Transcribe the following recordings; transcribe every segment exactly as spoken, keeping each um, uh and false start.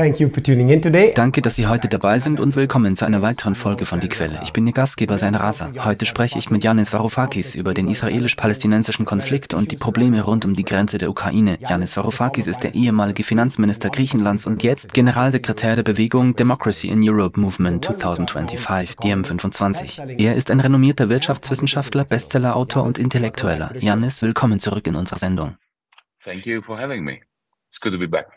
Thank you for tuning in today. Danke, dass Sie heute dabei sind und willkommen zu einer weiteren Folge von Die Quelle. Ich bin Ihr Gastgeber Sean Rasa. Heute spreche ich mit Yannis Varoufakis über den israelisch-palästinensischen Konflikt und die Probleme rund um die Grenze der Ukraine. Yannis Varoufakis ist der ehemalige Finanzminister Griechenlands und jetzt Generalsekretär der Bewegung Democracy in Europe Movement zwanzig fünfundzwanzig, D M fünfundzwanzig. Er ist ein renommierter Wirtschaftswissenschaftler, Bestsellerautor und Intellektueller. Yannis, willkommen zurück in unserer Sendung. Thank you for having me. It's good to be back.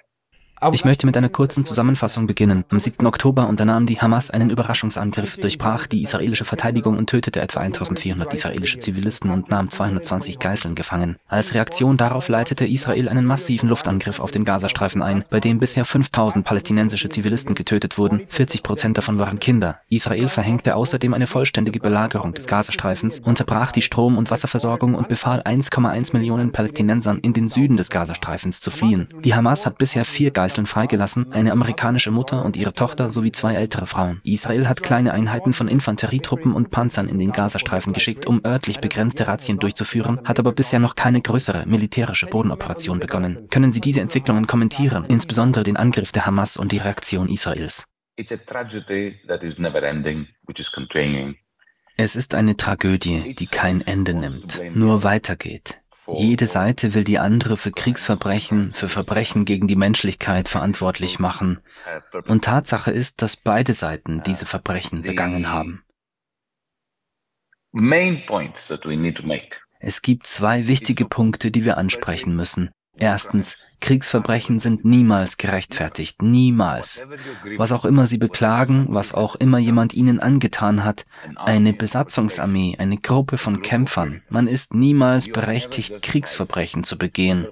Ich möchte mit einer kurzen Zusammenfassung beginnen. Am siebten Oktober unternahm die Hamas einen Überraschungsangriff, durchbrach die israelische Verteidigung und tötete etwa eintausendvierhundert israelische Zivilisten und nahm zweihundertzwanzig Geiseln gefangen. Als Reaktion darauf leitete Israel einen massiven Luftangriff auf den Gazastreifen ein, bei dem bisher fünftausend palästinensische Zivilisten getötet wurden, vierzig Prozent davon waren Kinder. Israel verhängte außerdem eine vollständige Belagerung des Gazastreifens, unterbrach die Strom- und Wasserversorgung und befahl eins Komma eins Millionen Palästinensern, in den Süden des Gazastreifens zu fliehen. Die Hamas hat bisher vier Geiseln freigelassen, eine amerikanische Mutter und ihre Tochter sowie zwei ältere Frauen. Israel hat kleine Einheiten von Infanterietruppen und Panzern in den Gazastreifen geschickt, um örtlich begrenzte Razzien durchzuführen, hat aber bisher noch keine größere militärische Bodenoperation begonnen. Können Sie diese Entwicklungen kommentieren, insbesondere den Angriff der Hamas und die Reaktion Israels? It's a tragedy that is never ending, which is continuing. Es ist eine Tragödie, die kein Ende nimmt, nur weitergeht. Jede Seite will die andere für Kriegsverbrechen, für Verbrechen gegen die Menschlichkeit verantwortlich machen. Und Tatsache ist, dass beide Seiten diese Verbrechen begangen haben. Es gibt zwei wichtige Punkte, die wir ansprechen müssen. Erstens, Kriegsverbrechen sind niemals gerechtfertigt, niemals. Was auch immer Sie beklagen, was auch immer jemand Ihnen angetan hat, eine Besatzungsarmee, eine Gruppe von Kämpfern, man ist niemals berechtigt, Kriegsverbrechen zu begehen.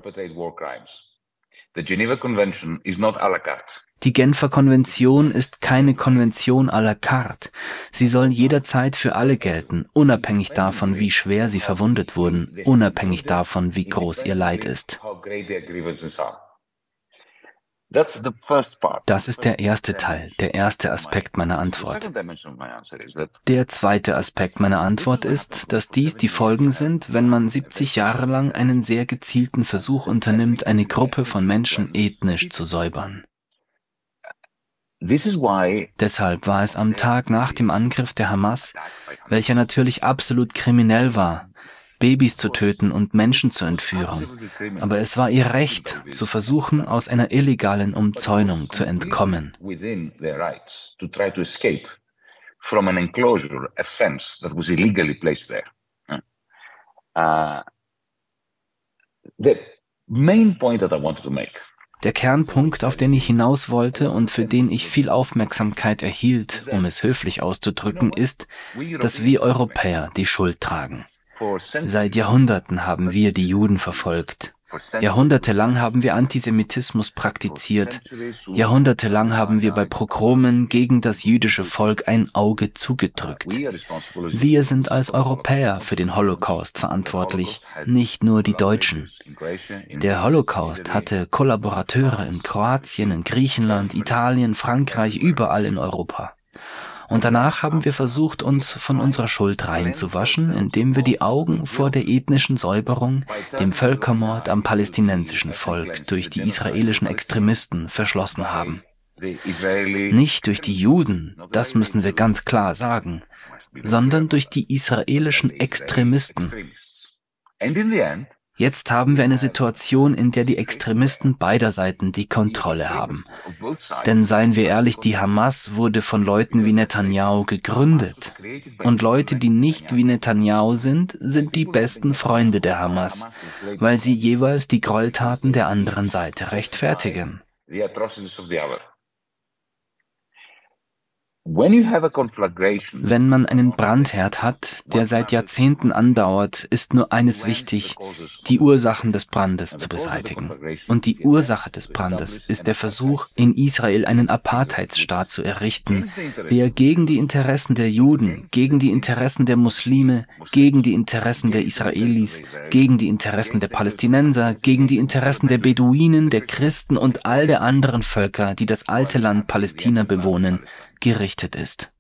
Die Genfer Konvention ist keine Konvention à la carte. Sie soll jederzeit für alle gelten, unabhängig davon, wie schwer sie verwundet wurden, unabhängig davon, wie groß ihr Leid ist. Das ist der erste Teil, der erste Aspekt meiner Antwort. Der zweite Aspekt meiner Antwort ist, dass dies die Folgen sind, wenn man siebzig Jahre lang einen sehr gezielten Versuch unternimmt, eine Gruppe von Menschen ethnisch zu säubern. Deshalb war es am Tag nach dem Angriff der Hamas, welcher natürlich absolut kriminell war, Babys zu töten und Menschen zu entführen. Aber es war ihr Recht, zu versuchen, aus einer illegalen Umzäunung zu entkommen. Der Kernpunkt, auf den ich hinaus wollte und für den ich viel Aufmerksamkeit erhielt, um es höflich auszudrücken, ist, dass wir Europäer die Schuld tragen. Seit Jahrhunderten haben wir die Juden verfolgt. Jahrhundertelang haben wir Antisemitismus praktiziert. Jahrhundertelang haben wir bei Pogromen gegen das jüdische Volk ein Auge zugedrückt. Wir sind als Europäer für den Holocaust verantwortlich, nicht nur die Deutschen. Der Holocaust hatte Kollaborateure in Kroatien, in Griechenland, Italien, Frankreich, überall in Europa. Und danach haben wir versucht, uns von unserer Schuld reinzuwaschen, indem wir die Augen vor der ethnischen Säuberung, dem Völkermord am palästinensischen Volk durch die israelischen Extremisten verschlossen haben. Nicht durch die Juden, das müssen wir ganz klar sagen, sondern durch die israelischen Extremisten. Jetzt haben wir eine Situation, in der die Extremisten beider Seiten die Kontrolle haben. Denn seien wir ehrlich, die Hamas wurde von Leuten wie Netanyahu gegründet. Und Leute, die nicht wie Netanyahu sind, sind die besten Freunde der Hamas, weil sie jeweils die Gräueltaten der anderen Seite rechtfertigen. Wenn man einen Brandherd hat, der seit Jahrzehnten andauert, ist nur eines wichtig, die Ursachen des Brandes zu beseitigen. Und die Ursache des Brandes ist der Versuch, in Israel einen Apartheidsstaat zu errichten, der gegen die Interessen der Juden, gegen die Interessen der Muslime, gegen die Interessen der Israelis, gegen die Interessen der Palästinenser, gegen die Interessen der Beduinen, der Christen und all der anderen Völker, die das alte Land Palästina bewohnen, gerichtet ist.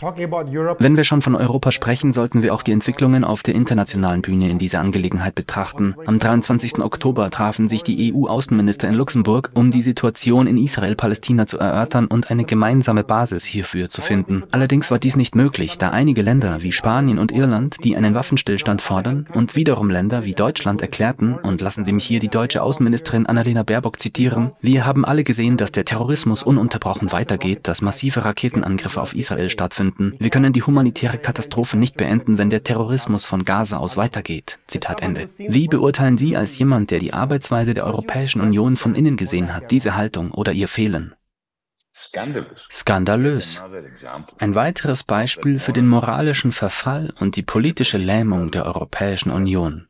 Wenn wir schon von Europa sprechen, sollten wir auch die Entwicklungen auf der internationalen Bühne in dieser Angelegenheit betrachten. Am dreiundzwanzigsten Oktober trafen sich die E U-Außenminister in Luxemburg, um die Situation in Israel-Palästina zu erörtern und eine gemeinsame Basis hierfür zu finden. Allerdings war dies nicht möglich, da einige Länder wie Spanien und Irland, die einen Waffenstillstand fordern, und wiederum Länder wie Deutschland erklärten, und lassen Sie mich hier die deutsche Außenministerin Annalena Baerbock zitieren, wir haben alle gesehen, dass der Terrorismus ununterbrochen weitergeht, dass massive Raketenangriffe auf Israel stattfinden. Wir können die humanitäre Katastrophe nicht beenden, wenn der Terrorismus von Gaza aus weitergeht. Zitat Ende. Wie beurteilen Sie als jemand, der die Arbeitsweise der Europäischen Union von innen gesehen hat, diese Haltung oder ihr Fehlen? Skandalös. Ein weiteres Beispiel für den moralischen Verfall und die politische Lähmung der Europäischen Union.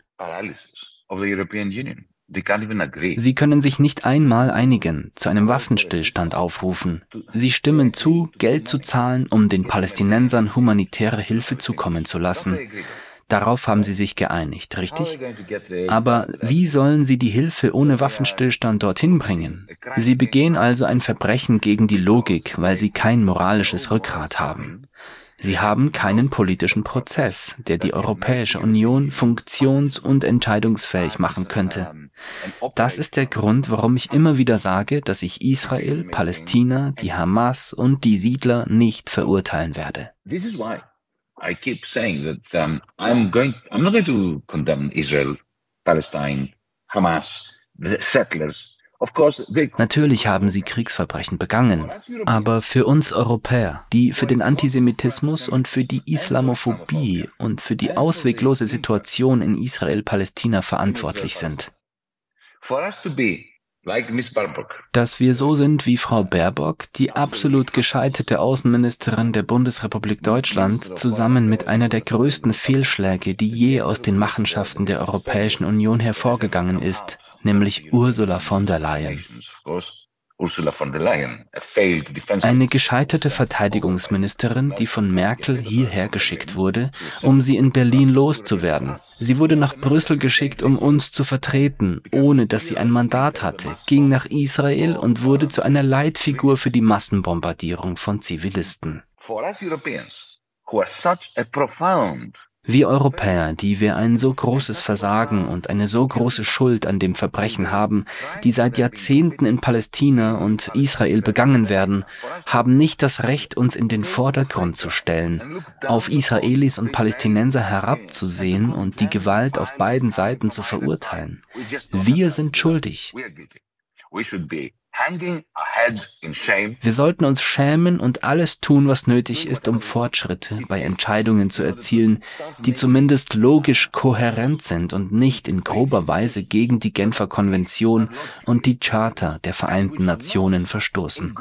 Sie können sich nicht einmal einigen, zu einem Waffenstillstand aufrufen. Sie stimmen zu, Geld zu zahlen, um den Palästinensern humanitäre Hilfe zukommen zu lassen. Darauf haben sie sich geeinigt, richtig? Aber wie sollen sie die Hilfe ohne Waffenstillstand dorthin bringen? Sie begehen also ein Verbrechen gegen die Logik, weil sie kein moralisches Rückgrat haben. Sie haben keinen politischen Prozess, der die Europäische Union funktions- und entscheidungsfähig machen könnte. Das ist der Grund, warum ich immer wieder sage, dass ich Israel, Palästina, die Hamas und die Siedler nicht verurteilen werde. Natürlich haben sie Kriegsverbrechen begangen, aber für uns Europäer, die für den Antisemitismus und für die Islamophobie und für die ausweglose Situation in Israel-Palästina verantwortlich sind. Dass wir so sind wie Frau Baerbock, die absolut gescheiterte Außenministerin der Bundesrepublik Deutschland, zusammen mit einer der größten Fehlschläge, die je aus den Machenschaften der Europäischen Union hervorgegangen ist, nämlich Ursula von der Leyen. Eine gescheiterte Verteidigungsministerin, die von Merkel hierher geschickt wurde, um sie in Berlin loszuwerden. Sie wurde nach Brüssel geschickt, um uns zu vertreten, ohne dass sie ein Mandat hatte, ging nach Israel und wurde zu einer Leitfigur für die Massenbombardierung von Zivilisten. Wir Europäer, die wir ein so großes Versagen und eine so große Schuld an dem Verbrechen haben, die seit Jahrzehnten in Palästina und Israel begangen werden, haben nicht das Recht, uns in den Vordergrund zu stellen, auf Israelis und Palästinenser herabzusehen und die Gewalt auf beiden Seiten zu verurteilen. Wir sind schuldig. Wir sollten uns schämen und alles tun, was nötig ist, um Fortschritte bei Entscheidungen zu erzielen, die zumindest logisch kohärent sind und nicht in grober Weise gegen die Genfer Konvention und die Charta der Vereinten Nationen verstoßen.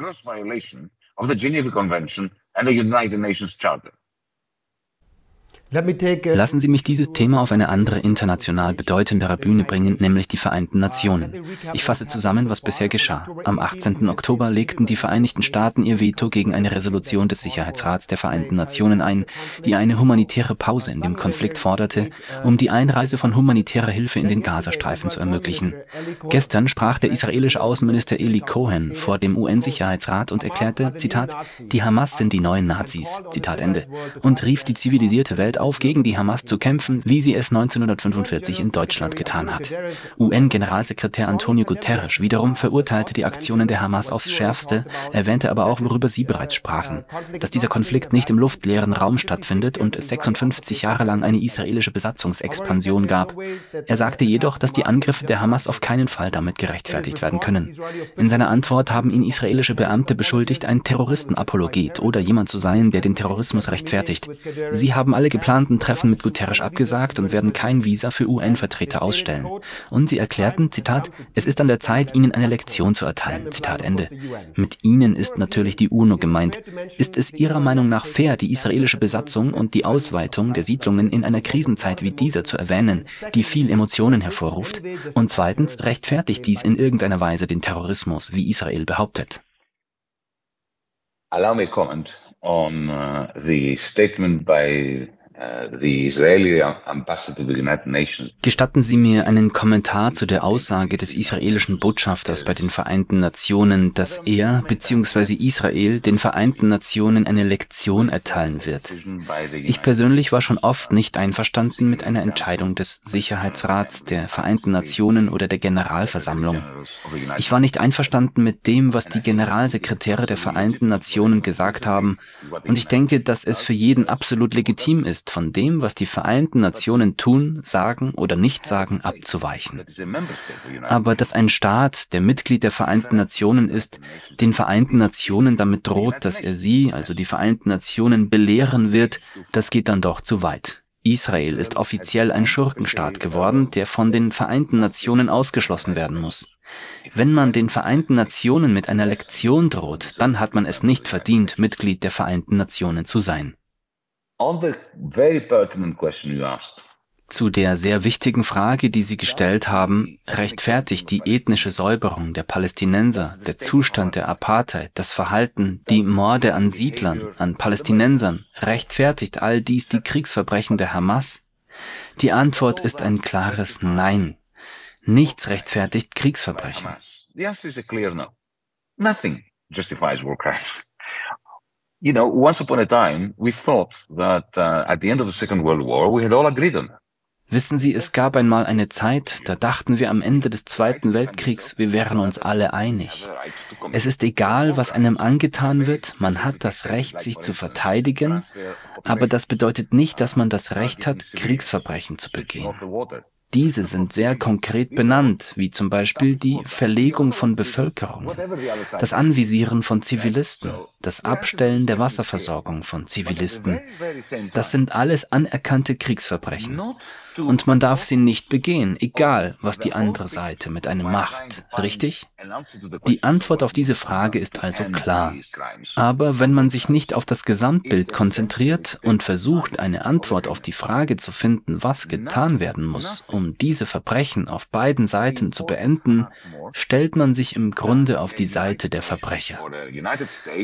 Lassen Sie mich dieses Thema auf eine andere international bedeutendere Bühne bringen, nämlich die Vereinten Nationen. Ich fasse zusammen, was bisher geschah. Am achtzehnten Oktober legten die Vereinigten Staaten ihr Veto gegen eine Resolution des Sicherheitsrats der Vereinten Nationen ein, die eine humanitäre Pause in dem Konflikt forderte, um die Einreise von humanitärer Hilfe in den Gazastreifen zu ermöglichen. Gestern sprach der israelische Außenminister Eli Cohen vor dem U N-Sicherheitsrat und erklärte, Zitat, die Hamas sind die neuen Nazis, Zitat Ende, und rief die zivilisierte Welt auf, auf, gegen die Hamas zu kämpfen, wie sie es neunzehnhundertfünfundvierzig in Deutschland getan hat. U N-Generalsekretär Antonio Guterres wiederum verurteilte die Aktionen der Hamas aufs Schärfste, erwähnte aber auch, worüber Sie bereits sprachen, dass dieser Konflikt nicht im luftleeren Raum stattfindet und es sechsundfünfzig Jahre lang eine israelische Besatzungsexpansion gab. Er sagte jedoch, dass die Angriffe der Hamas auf keinen Fall damit gerechtfertigt werden können. In seiner Antwort haben ihn israelische Beamte beschuldigt, ein Terroristenapologet oder jemand zu sein, der den Terrorismus rechtfertigt. Sie haben alle geplant, Treffen mit Guterres abgesagt und werden kein Visa für U N-Vertreter ausstellen. Und sie erklärten, Zitat, es ist an der Zeit, ihnen eine Lektion zu erteilen, Zitat Ende. Mit ihnen ist natürlich die UNO gemeint. Ist es ihrer Meinung nach fair, die israelische Besatzung und die Ausweitung der Siedlungen in einer Krisenzeit wie dieser zu erwähnen, die viel Emotionen hervorruft? Und zweitens, rechtfertigt dies in irgendeiner Weise den Terrorismus, wie Israel behauptet? Allow me comment on the statement by Gestatten Sie mir einen Kommentar zu der Aussage des israelischen Botschafters bei den Vereinten Nationen, dass er bzw. Israel den Vereinten Nationen eine Lektion erteilen wird. Ich persönlich war schon oft nicht einverstanden mit einer Entscheidung des Sicherheitsrats, der Vereinten Nationen oder der Generalversammlung. Ich war nicht einverstanden mit dem, was die Generalsekretäre der Vereinten Nationen gesagt haben, und ich denke, dass es für jeden absolut legitim ist, von dem, was die Vereinten Nationen tun, sagen oder nicht sagen, abzuweichen. Aber dass ein Staat, der Mitglied der Vereinten Nationen ist, den Vereinten Nationen damit droht, dass er sie, also die Vereinten Nationen, belehren wird, das geht dann doch zu weit. Israel ist offiziell ein Schurkenstaat geworden, der von den Vereinten Nationen ausgeschlossen werden muss. Wenn man den Vereinten Nationen mit einer Lektion droht, dann hat man es nicht verdient, Mitglied der Vereinten Nationen zu sein. Zu der sehr wichtigen Frage, die Sie gestellt haben, rechtfertigt die ethnische Säuberung der Palästinenser, der Zustand der Apartheid, das Verhalten, die Morde an Siedlern, an Palästinensern, rechtfertigt all dies die Kriegsverbrechen der Hamas? Die Antwort ist ein klares Nein. Nichts rechtfertigt Kriegsverbrechen. The answer is a clear no. Nothing justifies war crimes. You know, once upon a time, we thought that uh, at the end of the Second World War, we had all agreed on that. Wissen Sie, es gab einmal eine Zeit, da dachten wir am Ende des Zweiten Weltkriegs, wir wären uns alle einig. Es ist egal, was einem angetan wird, man hat das Recht, sich zu verteidigen, aber das bedeutet nicht, dass man das Recht hat, Kriegsverbrechen zu begehen. Diese sind sehr konkret benannt, wie zum Beispiel die Verlegung von Bevölkerungen, das Anvisieren von Zivilisten, das Abstellen der Wasserversorgung von Zivilisten. Das sind alles anerkannte Kriegsverbrechen. Und man darf sie nicht begehen, egal was die andere Seite mit einem macht, richtig? Die Antwort auf diese Frage ist also klar. Aber wenn man sich nicht auf das Gesamtbild konzentriert und versucht, eine Antwort auf die Frage zu finden, was getan werden muss, um diese Verbrechen auf beiden Seiten zu beenden, stellt man sich im Grunde auf die Seite der Verbrecher.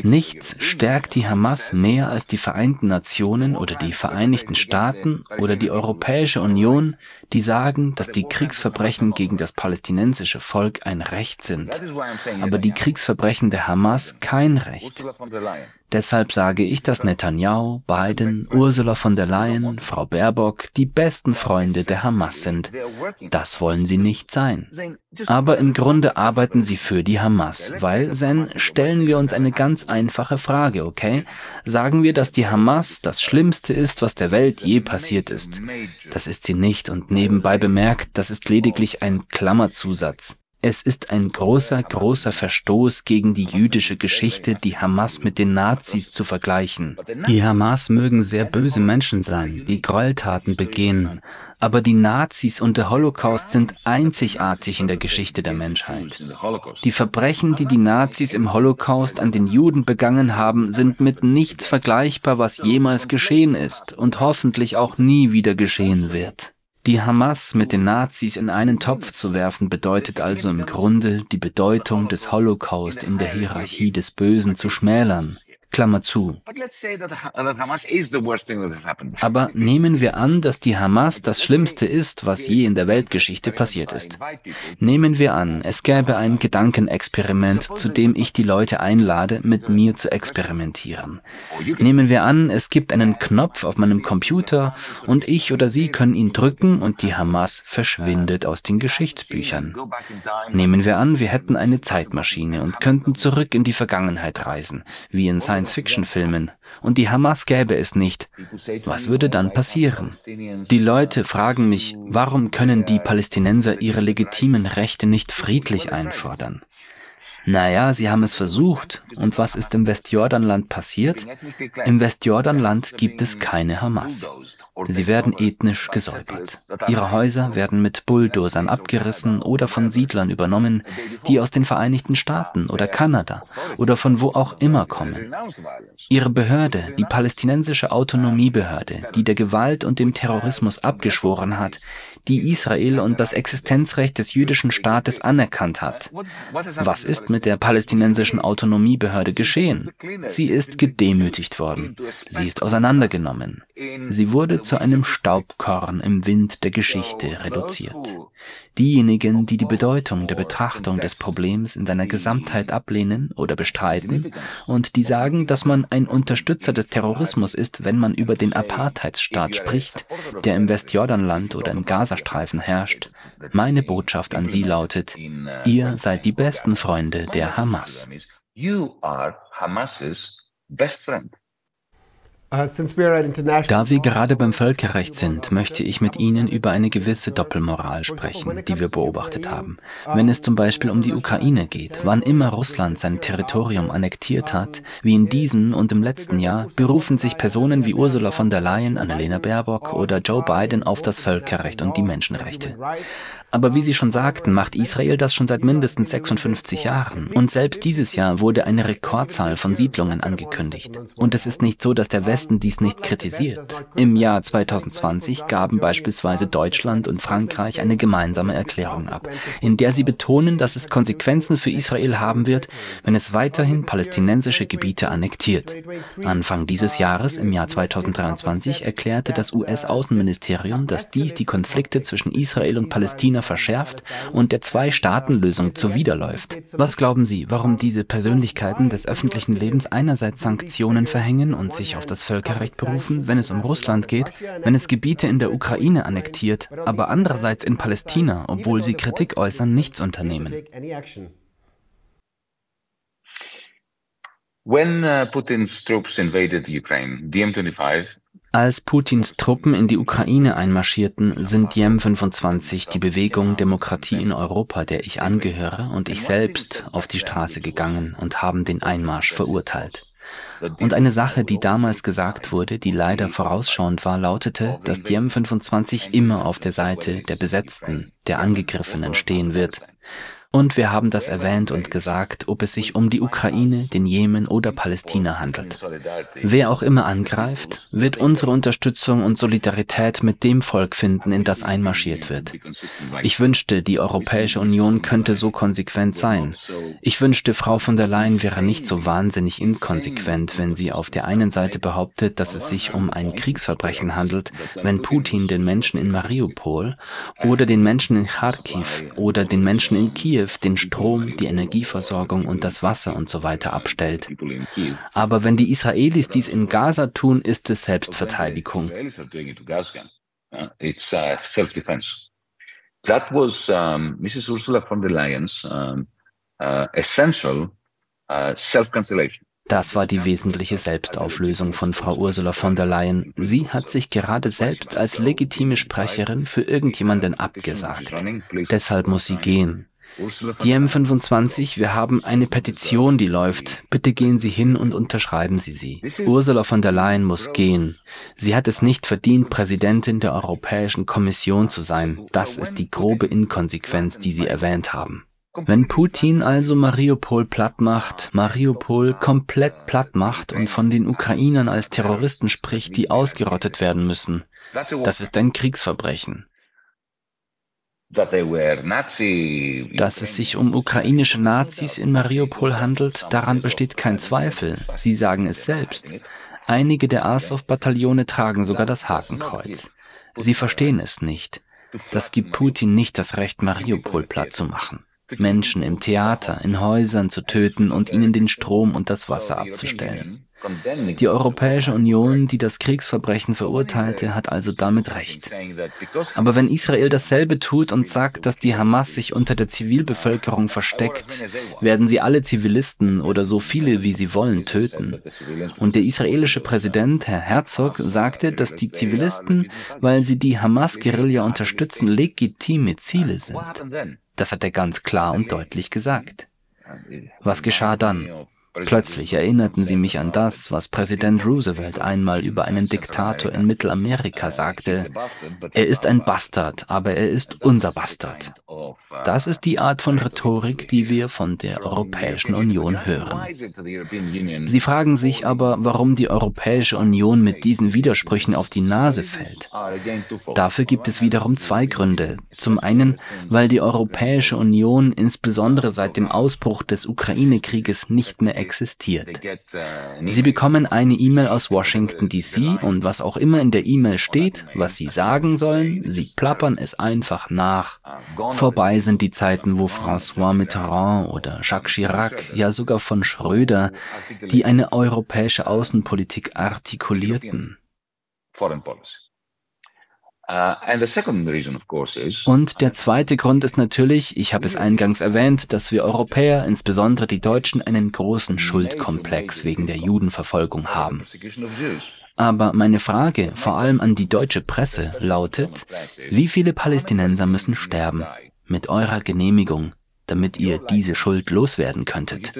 Nichts stärkt die Hamas mehr als die Vereinten Nationen oder die Vereinigten Staaten oder die Europäische Union, die sagen, dass die Kriegsverbrechen gegen das palästinensische Volk ein Recht sind, aber die Kriegsverbrechen der Hamas kein Recht. Deshalb sage ich, dass Netanyahu, Biden, Ursula von der Leyen, Frau Baerbock die besten Freunde der Hamas sind. Das wollen sie nicht sein. Aber im Grunde arbeiten sie für die Hamas, weil, Sen, stellen wir uns eine ganz einfache Frage, okay? Sagen wir, dass die Hamas das Schlimmste ist, was der Welt je passiert ist. Das ist sie nicht und nebenbei bemerkt, das ist lediglich ein Klammerzusatz. Es ist ein großer, großer Verstoß gegen die jüdische Geschichte, die Hamas mit den Nazis zu vergleichen. Die Hamas mögen sehr böse Menschen sein, die Gräueltaten begehen, aber die Nazis und der Holocaust sind einzigartig in der Geschichte der Menschheit. Die Verbrechen, die die Nazis im Holocaust an den Juden begangen haben, sind mit nichts vergleichbar, was jemals geschehen ist und hoffentlich auch nie wieder geschehen wird. Die Hamas mit den Nazis in einen Topf zu werfen, bedeutet also im Grunde, die Bedeutung des Holocaust in der Hierarchie des Bösen zu schmälern. Klammer zu. Aber nehmen wir an, dass die Hamas das Schlimmste ist, was je in der Weltgeschichte passiert ist. Nehmen wir an, es gäbe ein Gedankenexperiment, zu dem ich die Leute einlade, mit mir zu experimentieren. Nehmen wir an, es gibt einen Knopf auf meinem Computer und ich oder Sie können ihn drücken und die Hamas verschwindet aus den Geschichtsbüchern. Nehmen wir an, wir hätten eine Zeitmaschine und könnten zurück in die Vergangenheit reisen, wie in Science Science-Fiction-Filmen, und die Hamas gäbe es nicht. Was würde dann passieren? Die Leute fragen mich, warum können die Palästinenser ihre legitimen Rechte nicht friedlich einfordern? Naja, sie haben es versucht. Und was ist im Westjordanland passiert? Im Westjordanland gibt es keine Hamas. Sie werden ethnisch gesäubert. Ihre Häuser werden mit Bulldozern abgerissen oder von Siedlern übernommen, die aus den Vereinigten Staaten oder Kanada oder von wo auch immer kommen. Ihre Behörde, die palästinensische Autonomiebehörde, die der Gewalt und dem Terrorismus abgeschworen hat, die Israel und das Existenzrecht des jüdischen Staates anerkannt hat. Was ist mit der palästinensischen Autonomiebehörde geschehen? Sie ist gedemütigt worden. Sie ist auseinandergenommen. Sie wurde zu einem Staubkorn im Wind der Geschichte reduziert. Diejenigen, die die Bedeutung der Betrachtung des Problems in seiner Gesamtheit ablehnen oder bestreiten und die sagen, dass man ein Unterstützer des Terrorismus ist, wenn man über den Apartheidsstaat spricht, der im Westjordanland oder im Gazastreifen herrscht, meine Botschaft an sie lautet, ihr seid die besten Freunde der Hamas. Da wir gerade beim Völkerrecht sind, möchte ich mit Ihnen über eine gewisse Doppelmoral sprechen, die wir beobachtet haben. Wenn es zum Beispiel um die Ukraine geht, wann immer Russland sein Territorium annektiert hat, wie in diesem und im letzten Jahr, berufen sich Personen wie Ursula von der Leyen, Annalena Baerbock oder Joe Biden auf das Völkerrecht und die Menschenrechte. Aber wie Sie schon sagten, macht Israel das schon seit mindestens sechsundfünfzig Jahren. Und selbst dieses Jahr wurde eine Rekordzahl von Siedlungen angekündigt. Und es ist nicht so, dass der Westen dies nicht kritisiert. Im Jahr zweitausendzwanzig gaben beispielsweise Deutschland und Frankreich eine gemeinsame Erklärung ab, in der sie betonen, dass es Konsequenzen für Israel haben wird, wenn es weiterhin palästinensische Gebiete annektiert. Anfang dieses Jahres, im Jahr zweitausenddreiundzwanzig, erklärte das U S-Außenministerium, dass dies die Konflikte zwischen Israel und Palästina verschärft und der Zwei-Staaten-Lösung zuwiderläuft. Was glauben Sie, warum diese Persönlichkeiten des öffentlichen Lebens einerseits Sanktionen verhängen und sich auf das Völkerrecht berufen, wenn es um Russland geht, wenn es Gebiete in der Ukraine annektiert, aber andererseits in Palästina, obwohl sie Kritik äußern, nichts unternehmen? Als Putins Truppen in die Ukraine einmarschierten, sind die M fünfundzwanzig, die Bewegung Demokratie in Europa, der ich angehöre, und ich selbst auf die Straße gegangen und haben den Einmarsch verurteilt. Und eine Sache, die damals gesagt wurde, die leider vorausschauend war, lautete, dass die M fünfundzwanzig immer auf der Seite der Besetzten, der Angegriffenen stehen wird. Und wir haben das erwähnt und gesagt, ob es sich um die Ukraine, den Jemen oder Palästina handelt. Wer auch immer angreift, wird unsere Unterstützung und Solidarität mit dem Volk finden, in das einmarschiert wird. Ich wünschte, die Europäische Union könnte so konsequent sein. Ich wünschte, Frau von der Leyen wäre nicht so wahnsinnig inkonsequent, wenn sie auf der einen Seite behauptet, dass es sich um ein Kriegsverbrechen handelt, wenn Putin den Menschen in Mariupol oder den Menschen in Kharkiv oder den Menschen in Kiew den Strom, die Energieversorgung und das Wasser und so weiter abstellt. Aber wenn die Israelis dies in Gaza tun, ist es Selbstverteidigung. That was Missus Ursula von der Leyen's essential self-cancellation. Das war die wesentliche Selbstauflösung von Frau Ursula von der Leyen. Sie hat sich gerade selbst als legitime Sprecherin für irgendjemanden abgesagt. Deshalb muss sie gehen. Die M fünfundzwanzig, wir haben eine Petition, die läuft. Bitte gehen Sie hin und unterschreiben Sie sie. Ursula von der Leyen muss gehen. Sie hat es nicht verdient, Präsidentin der Europäischen Kommission zu sein. Das ist die grobe Inkonsequenz, die Sie erwähnt haben. Wenn Putin also Mariupol platt macht, Mariupol komplett platt macht und von den Ukrainern als Terroristen spricht, die ausgerottet werden müssen, das ist ein Kriegsverbrechen. Dass es sich um ukrainische Nazis in Mariupol handelt, daran besteht kein Zweifel. Sie sagen es selbst. Einige der Azov-Bataillone tragen sogar das Hakenkreuz. Sie verstehen es nicht. Das gibt Putin nicht das Recht, Mariupol platt zu machen. Menschen im Theater, in Häusern zu töten und ihnen den Strom und das Wasser abzustellen. Die Europäische Union, die das Kriegsverbrechen verurteilte, hat also damit recht. Aber wenn Israel dasselbe tut und sagt, dass die Hamas sich unter der Zivilbevölkerung versteckt, werden sie alle Zivilisten oder so viele, wie sie wollen, töten. Und der israelische Präsident, Herr Herzog, sagte, dass die Zivilisten, weil sie die Hamas-Guerilla unterstützen, legitime Ziele sind. Das hat er ganz klar und deutlich gesagt. Was geschah dann? Plötzlich erinnerten sie mich an das, was Präsident Roosevelt einmal über einen Diktator in Mittelamerika sagte. Er ist ein Bastard, aber er ist unser Bastard. Das ist die Art von Rhetorik, die wir von der Europäischen Union hören. Sie fragen sich aber, warum die Europäische Union mit diesen Widersprüchen auf die Nase fällt. Dafür gibt es wiederum zwei Gründe. Zum einen, weil die Europäische Union insbesondere seit dem Ausbruch des Ukraine-Krieges nicht mehr existiert. Sie bekommen eine E-Mail aus Washington D C und was auch immer in der E-Mail steht, was sie sagen sollen, sie plappern es einfach nach. Vorbei sind die Zeiten, wo François Mitterrand oder Jacques Chirac, ja sogar von Schröder, die eine europäische Außenpolitik artikulierten. Und der zweite Grund ist natürlich, ich habe es eingangs erwähnt, dass wir Europäer, insbesondere die Deutschen, einen großen Schuldkomplex wegen der Judenverfolgung haben. Aber meine Frage, vor allem an die deutsche Presse, lautet, wie viele Palästinenser müssen sterben, mit eurer Genehmigung, damit ihr diese Schuld loswerden könntet?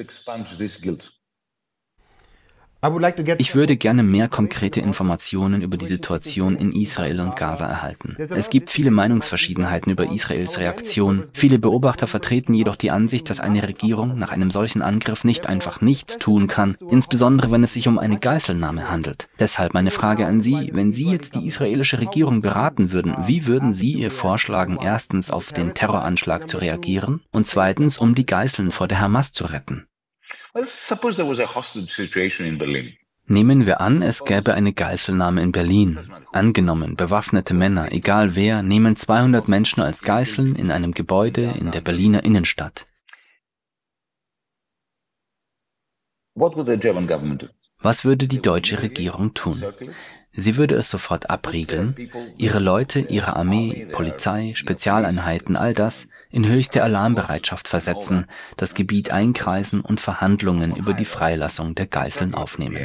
Ich würde gerne mehr konkrete Informationen über die Situation in Israel und Gaza erhalten. Es gibt viele Meinungsverschiedenheiten über Israels Reaktion. Viele Beobachter vertreten jedoch die Ansicht, dass eine Regierung nach einem solchen Angriff nicht einfach nichts tun kann, insbesondere wenn es sich um eine Geiselnahme handelt. Deshalb meine Frage an Sie, wenn Sie jetzt die israelische Regierung beraten würden, wie würden Sie ihr vorschlagen, erstens auf den Terroranschlag zu reagieren und zweitens, um die Geiseln vor der Hamas zu retten? Nehmen wir an, es gäbe eine Geiselnahme in Berlin. Angenommen, bewaffnete Männer, egal wer, nehmen zweihundert Menschen als Geiseln in einem Gebäude in der Berliner Innenstadt. Was würde die deutsche Regierung tun? Sie würde es sofort abriegeln, ihre Leute, ihre Armee, Polizei, Spezialeinheiten, all das in höchste Alarmbereitschaft versetzen, das Gebiet einkreisen und Verhandlungen über die Freilassung der Geiseln aufnehmen.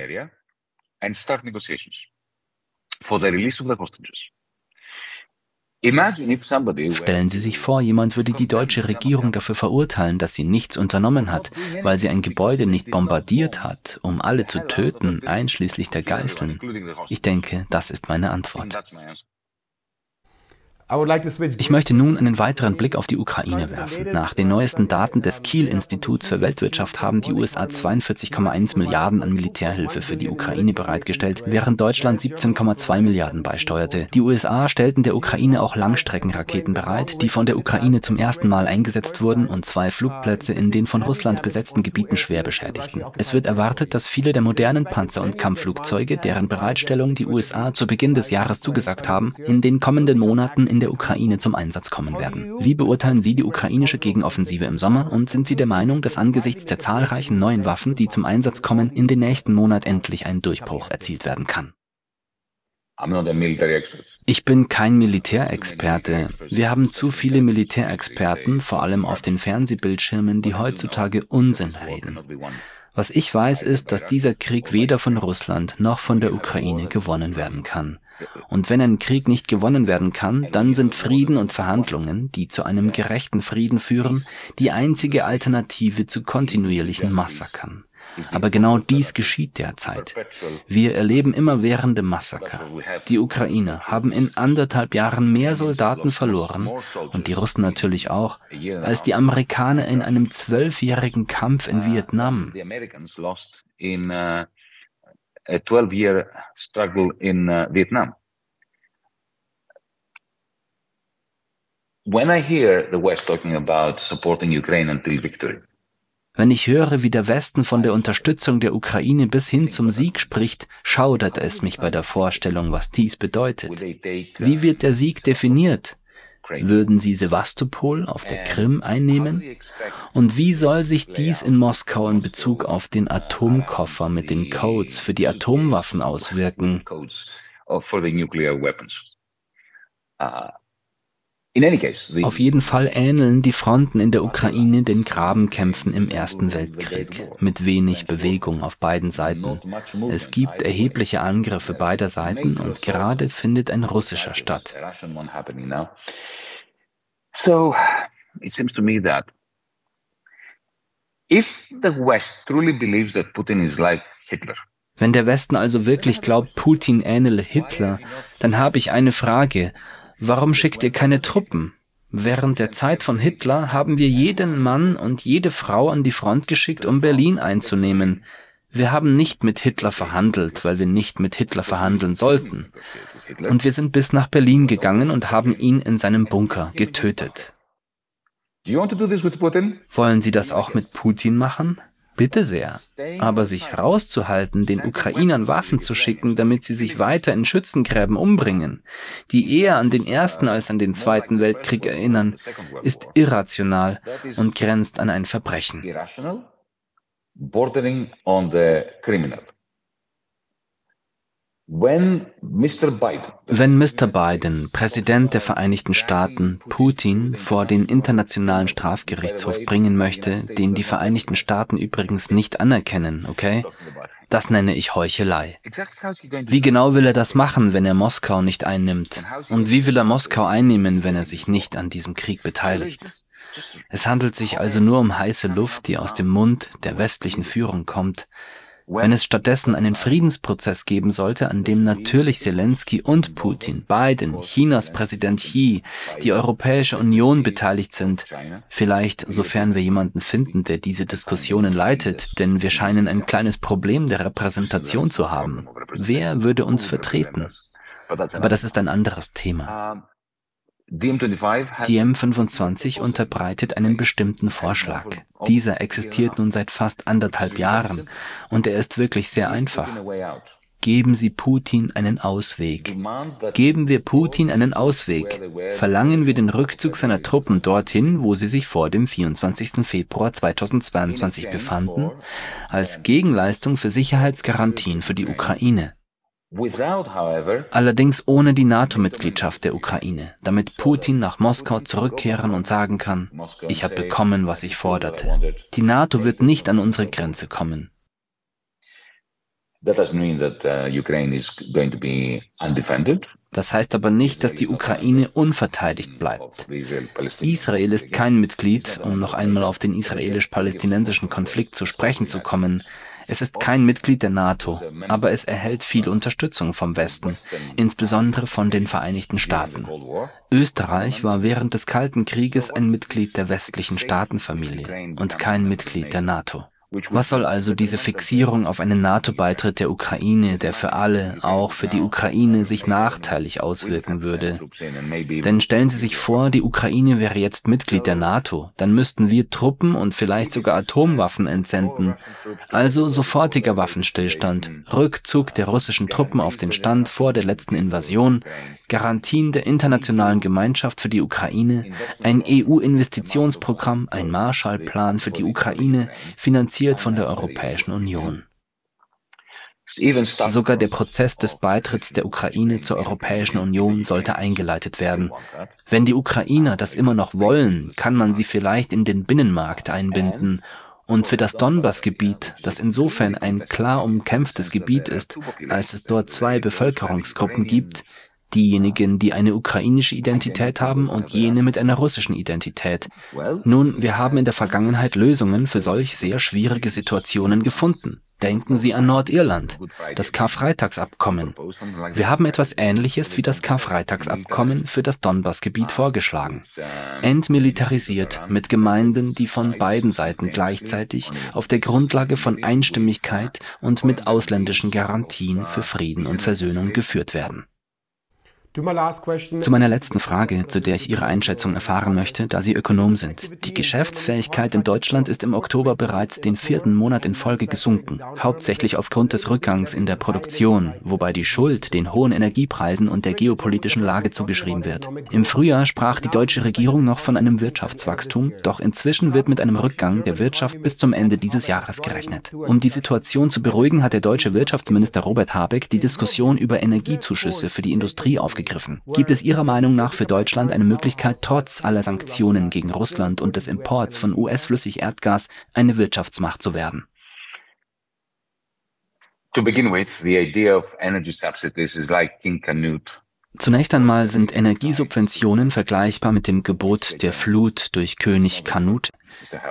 Stellen Sie sich vor, jemand würde die deutsche Regierung dafür verurteilen, dass sie nichts unternommen hat, weil sie ein Gebäude nicht bombardiert hat, um alle zu töten, einschließlich der Geiseln. Ich denke, das ist meine Antwort. Ich möchte nun einen weiteren Blick auf die Ukraine werfen. Nach den neuesten Daten des Kiel Instituts für Weltwirtschaft haben die U S A zweiundvierzig Komma eins Milliarden an Militärhilfe für die Ukraine bereitgestellt, während Deutschland siebzehn Komma zwei Milliarden beisteuerte. Die U S A stellten der Ukraine auch Langstreckenraketen bereit, die von der Ukraine zum ersten Mal eingesetzt wurden und zwei Flugplätze in den von Russland besetzten Gebieten schwer beschädigten. Es wird erwartet, dass viele der modernen Panzer- und Kampfflugzeuge, deren Bereitstellung die U S A zu Beginn des Jahres zugesagt haben, in den kommenden Monaten in in der Ukraine zum Einsatz kommen werden. Wie beurteilen Sie die ukrainische Gegenoffensive im Sommer und sind Sie der Meinung, dass angesichts der zahlreichen neuen Waffen, die zum Einsatz kommen, in den nächsten Monat endlich ein Durchbruch erzielt werden kann? Ich bin kein Militärexperte. Wir haben zu viele Militärexperten, vor allem auf den Fernsehbildschirmen, die heutzutage Unsinn reden. Was ich weiß, ist, dass dieser Krieg weder von Russland noch von der Ukraine gewonnen werden kann. Und wenn ein Krieg nicht gewonnen werden kann, dann sind Frieden und Verhandlungen, die zu einem gerechten Frieden führen, die einzige Alternative zu kontinuierlichen Massakern. Aber genau dies geschieht derzeit. Wir erleben immerwährende Massaker. Die Ukrainer haben in anderthalb Jahren mehr Soldaten verloren, und die Russen natürlich auch, als die Amerikaner in einem zwölfjährigen Kampf in Vietnam. A twelve-year struggle in uh, Vietnam. When I hear the West talking about supporting Ukraine until victory, wenn ich höre, wie der Westen von der Unterstützung der Ukraine bis hin zum Sieg spricht, schaudert es mich bei der Vorstellung, was dies bedeutet. Wie wird der Sieg definiert? Würden sie Sewastopol auf der Krim einnehmen? Und wie soll sich dies in Moskau in Bezug auf den Atomkoffer mit den Codes für die Atomwaffen auswirken? Auf jeden Fall ähneln die Fronten in der Ukraine den Grabenkämpfen im Ersten Weltkrieg, mit wenig Bewegung auf beiden Seiten. Es gibt erhebliche Angriffe beider Seiten und gerade findet ein russischer statt. So, it seems to me that If the West truly believes that Putin is like Hitler. Wenn der Westen also wirklich glaubt, Putin ähnele Hitler, dann habe ich eine Frage. Warum schickt ihr keine Truppen? Während der Zeit von Hitler haben wir jeden Mann und jede Frau an die Front geschickt, um Berlin einzunehmen. Wir haben nicht mit Hitler verhandelt, weil wir nicht mit Hitler verhandeln sollten. Und wir sind bis nach Berlin gegangen und haben ihn in seinem Bunker getötet. Wollen Sie das auch mit Putin machen? Bitte sehr. Aber sich rauszuhalten, den Ukrainern Waffen zu schicken, damit sie sich weiter in Schützengräben umbringen, die eher an den Ersten als an den Zweiten Weltkrieg erinnern, ist irrational und grenzt an ein Verbrechen. Bordering on the criminal. When Mister Biden, Wenn Mister Biden, Präsident der Vereinigten Staaten, Putin vor den Internationalen Strafgerichtshof bringen möchte, den die Vereinigten Staaten übrigens nicht anerkennen, okay? Das nenne ich Heuchelei. Wie genau will er das machen, wenn er Moskau nicht einnimmt? Und wie will er Moskau einnehmen, wenn er sich nicht an diesem Krieg beteiligt? Es handelt sich also nur um heiße Luft, die aus dem Mund der westlichen Führung kommt. Wenn es stattdessen einen Friedensprozess geben sollte, an dem natürlich Zelensky und Putin, Biden, Chinas Präsident Xi, die Europäische Union beteiligt sind, vielleicht sofern wir jemanden finden, der diese Diskussionen leitet, denn wir scheinen ein kleines Problem der Repräsentation zu haben. Wer würde uns vertreten? Aber das ist ein anderes Thema. Die M fünfundzwanzig unterbreitet einen bestimmten Vorschlag. Dieser existiert nun seit fast anderthalb Jahren und er ist wirklich sehr einfach. Geben Sie Putin einen Ausweg. Geben wir Putin einen Ausweg. Verlangen wir den Rückzug seiner Truppen dorthin, wo sie sich vor dem vierundzwanzigsten Februar zweitausendzweiundzwanzig befanden, als Gegenleistung für Sicherheitsgarantien für die Ukraine. Allerdings ohne die NATO-Mitgliedschaft der Ukraine, damit Putin nach Moskau zurückkehren und sagen kann, ich habe bekommen, was ich forderte. Die NATO wird nicht an unsere Grenze kommen. Das heißt aber nicht, dass die Ukraine unverteidigt bleibt. Israel ist kein Mitglied, um noch einmal auf den israelisch-palästinensischen Konflikt zu sprechen zu kommen. Es ist kein Mitglied der NATO, aber es erhält viel Unterstützung vom Westen, insbesondere von den Vereinigten Staaten. Österreich war während des Kalten Krieges ein Mitglied der westlichen Staatenfamilie und kein Mitglied der NATO. Was soll also diese Fixierung auf einen NATO-Beitritt der Ukraine, der für alle, auch für die Ukraine, sich nachteilig auswirken würde? Denn stellen Sie sich vor, die Ukraine wäre jetzt Mitglied der NATO, dann müssten wir Truppen und vielleicht sogar Atomwaffen entsenden. Also sofortiger Waffenstillstand, Rückzug der russischen Truppen auf den Stand vor der letzten Invasion, Garantien der internationalen Gemeinschaft für die Ukraine, ein E U-Investitionsprogramm, ein Marshallplan für die Ukraine, finanziert von der Europäischen Union. Sogar der Prozess des Beitritts der Ukraine zur Europäischen Union sollte eingeleitet werden. Wenn die Ukrainer das immer noch wollen, kann man sie vielleicht in den Binnenmarkt einbinden. Und für das Donbass-Gebiet, das insofern ein klar umkämpftes Gebiet ist, als es dort zwei Bevölkerungsgruppen gibt, diejenigen, die eine ukrainische Identität haben und jene mit einer russischen Identität. Nun, wir haben in der Vergangenheit Lösungen für solch sehr schwierige Situationen gefunden. Denken Sie an Nordirland, das Karfreitagsabkommen. Wir haben etwas Ähnliches wie das Karfreitagsabkommen für das Donbassgebiet vorgeschlagen. Entmilitarisiert mit Gemeinden, die von beiden Seiten gleichzeitig auf der Grundlage von Einstimmigkeit und mit ausländischen Garantien für Frieden und Versöhnung geführt werden. Zu meiner letzten Frage, zu der ich Ihre Einschätzung erfahren möchte, da Sie Ökonom sind. Die Geschäftsfähigkeit in Deutschland ist im Oktober bereits den vierten Monat in Folge gesunken, hauptsächlich aufgrund des Rückgangs in der Produktion, wobei die Schuld den hohen Energiepreisen und der geopolitischen Lage zugeschrieben wird. Im Frühjahr sprach die deutsche Regierung noch von einem Wirtschaftswachstum, doch inzwischen wird mit einem Rückgang der Wirtschaft bis zum Ende dieses Jahres gerechnet. Um die Situation zu beruhigen, hat der deutsche Wirtschaftsminister Robert Habeck die Diskussion über Energiezuschüsse für die Industrie aufgegriffen. Gibt es Ihrer Meinung nach für Deutschland eine Möglichkeit, trotz aller Sanktionen gegen Russland und des Imports von U S-Flüssigerdgas eine Wirtschaftsmacht zu werden? To begin with, the idea of energy subsidies is like King Canute. Zunächst einmal sind Energiesubventionen vergleichbar mit dem Gebot der Flut durch König Kanut.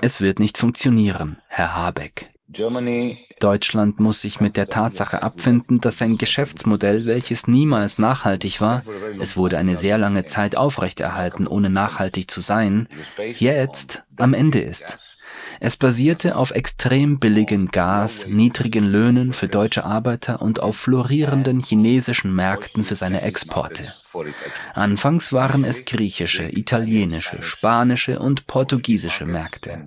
Es wird nicht funktionieren, Herr Habeck. Deutschland muss sich mit der Tatsache abfinden, dass sein Geschäftsmodell, welches niemals nachhaltig war, es wurde eine sehr lange Zeit aufrechterhalten, ohne nachhaltig zu sein, jetzt am Ende ist. Es basierte auf extrem billigem Gas, niedrigen Löhnen für deutsche Arbeiter und auf florierenden chinesischen Märkten für seine Exporte. Anfangs waren es griechische, italienische, spanische und portugiesische Märkte.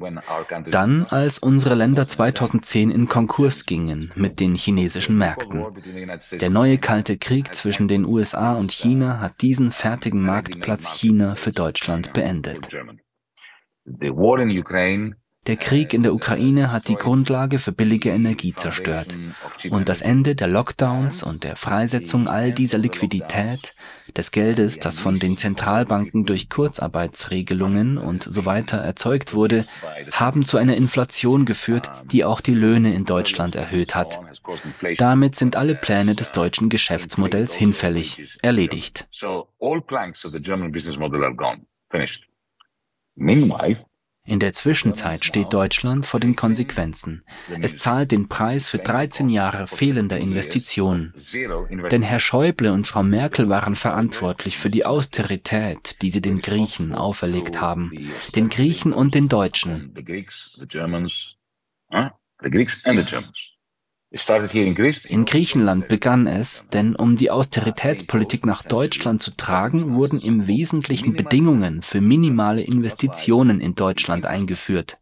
Dann, als unsere Länder zweitausendzehn in Konkurs gingen mit den chinesischen Märkten. Der neue Kalte Krieg zwischen den U S A und China hat diesen fertigen Marktplatz China für Deutschland beendet. Der Krieg in der Ukraine hat die Grundlage für billige Energie zerstört. Und das Ende der Lockdowns und der Freisetzung all dieser Liquidität, des Geldes, das von den Zentralbanken durch Kurzarbeitsregelungen und so weiter erzeugt wurde, haben zu einer Inflation geführt, die auch die Löhne in Deutschland erhöht hat. Damit sind alle Pläne des deutschen Geschäftsmodells hinfällig, erledigt. In der Zwischenzeit steht Deutschland vor den Konsequenzen. Es zahlt den Preis für dreizehn Jahre fehlender Investitionen. Denn Herr Schäuble und Frau Merkel waren verantwortlich für die Austerität, die sie den Griechen auferlegt haben. Den Griechen und den Deutschen. In Griechenland begann es, denn um die Austeritätspolitik nach Deutschland zu tragen, wurden im Wesentlichen Bedingungen für minimale Investitionen in Deutschland eingeführt.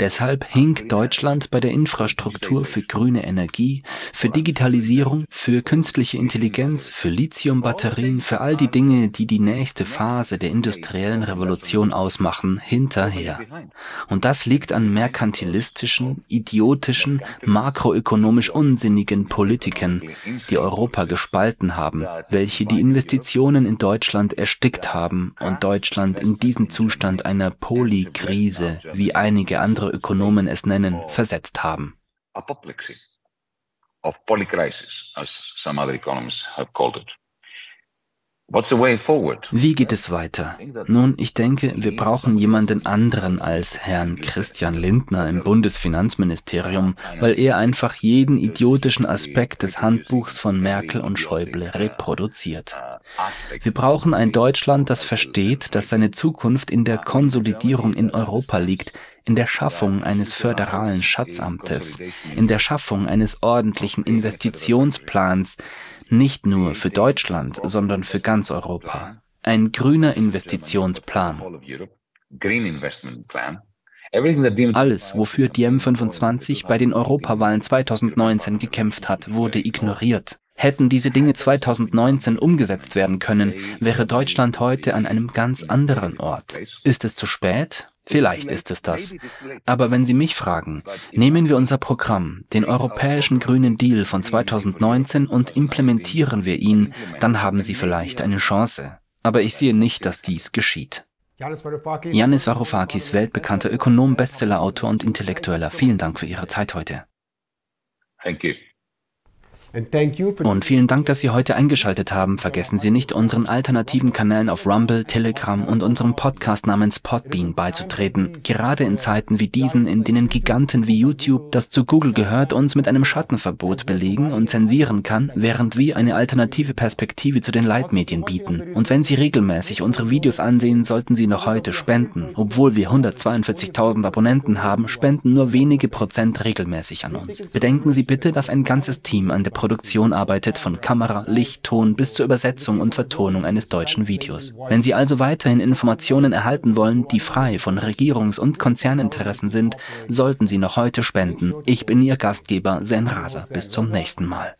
Deshalb hinkt Deutschland bei der Infrastruktur für grüne Energie, für Digitalisierung, für künstliche Intelligenz, für Lithiumbatterien, für all die Dinge, die die nächste Phase der industriellen Revolution ausmachen, hinterher. Und das liegt an merkantilistischen, idiotischen, makroökonomischen ökonomisch unsinnigen Politiken, die Europa gespalten haben, welche die Investitionen in Deutschland erstickt haben und Deutschland in diesen Zustand einer Polykrise, wie einige andere Ökonomen es nennen, versetzt haben. Wie geht es weiter? Nun, ich denke, wir brauchen jemanden anderen als Herrn Christian Lindner im Bundesfinanzministerium, weil er einfach jeden idiotischen Aspekt des Handbuchs von Merkel und Schäuble reproduziert. Wir brauchen ein Deutschland, das versteht, dass seine Zukunft in der Konsolidierung in Europa liegt, in der Schaffung eines föderalen Schatzamtes, in der Schaffung eines ordentlichen Investitionsplans, nicht nur für Deutschland, sondern für ganz Europa. Ein grüner Investitionsplan. Alles, wofür die M fünfundzwanzig bei den Europawahlen zweitausendneunzehn gekämpft hat, wurde ignoriert. Hätten diese Dinge zweitausendneunzehn umgesetzt werden können, wäre Deutschland heute an einem ganz anderen Ort. Ist es zu spät? Vielleicht ist es das. Aber wenn Sie mich fragen, nehmen wir unser Programm, den Europäischen Grünen Deal von zweitausendneunzehn und implementieren wir ihn, dann haben Sie vielleicht eine Chance. Aber ich sehe nicht, dass dies geschieht. Yannis Varoufakis, weltbekannter Ökonom, Bestsellerautor und Intellektueller. Vielen Dank für Ihre Zeit heute. Thank you. Und vielen Dank, dass Sie heute eingeschaltet haben. Vergessen Sie nicht, unseren alternativen Kanälen auf Rumble, Telegram und unserem Podcast namens Podbean beizutreten. Gerade in Zeiten wie diesen, in denen Giganten wie YouTube, das zu Google gehört, uns mit einem Schattenverbot belegen und zensieren kann, während wir eine alternative Perspektive zu den Leitmedien bieten. Und wenn Sie regelmäßig unsere Videos ansehen, sollten Sie noch heute spenden. Obwohl wir hundertzweiundvierzigtausend Abonnenten haben, spenden nur wenige Prozent regelmäßig an uns. Bedenken Sie bitte, dass ein ganzes Team an der Produktion arbeitet, von Kamera, Licht, Ton bis zur Übersetzung und Vertonung eines deutschen Videos. Wenn Sie also weiterhin Informationen erhalten wollen, die frei von Regierungs- und Konzerninteressen sind, sollten Sie noch heute spenden. Ich bin Ihr Gastgeber, Sean Rasa. Bis zum nächsten Mal.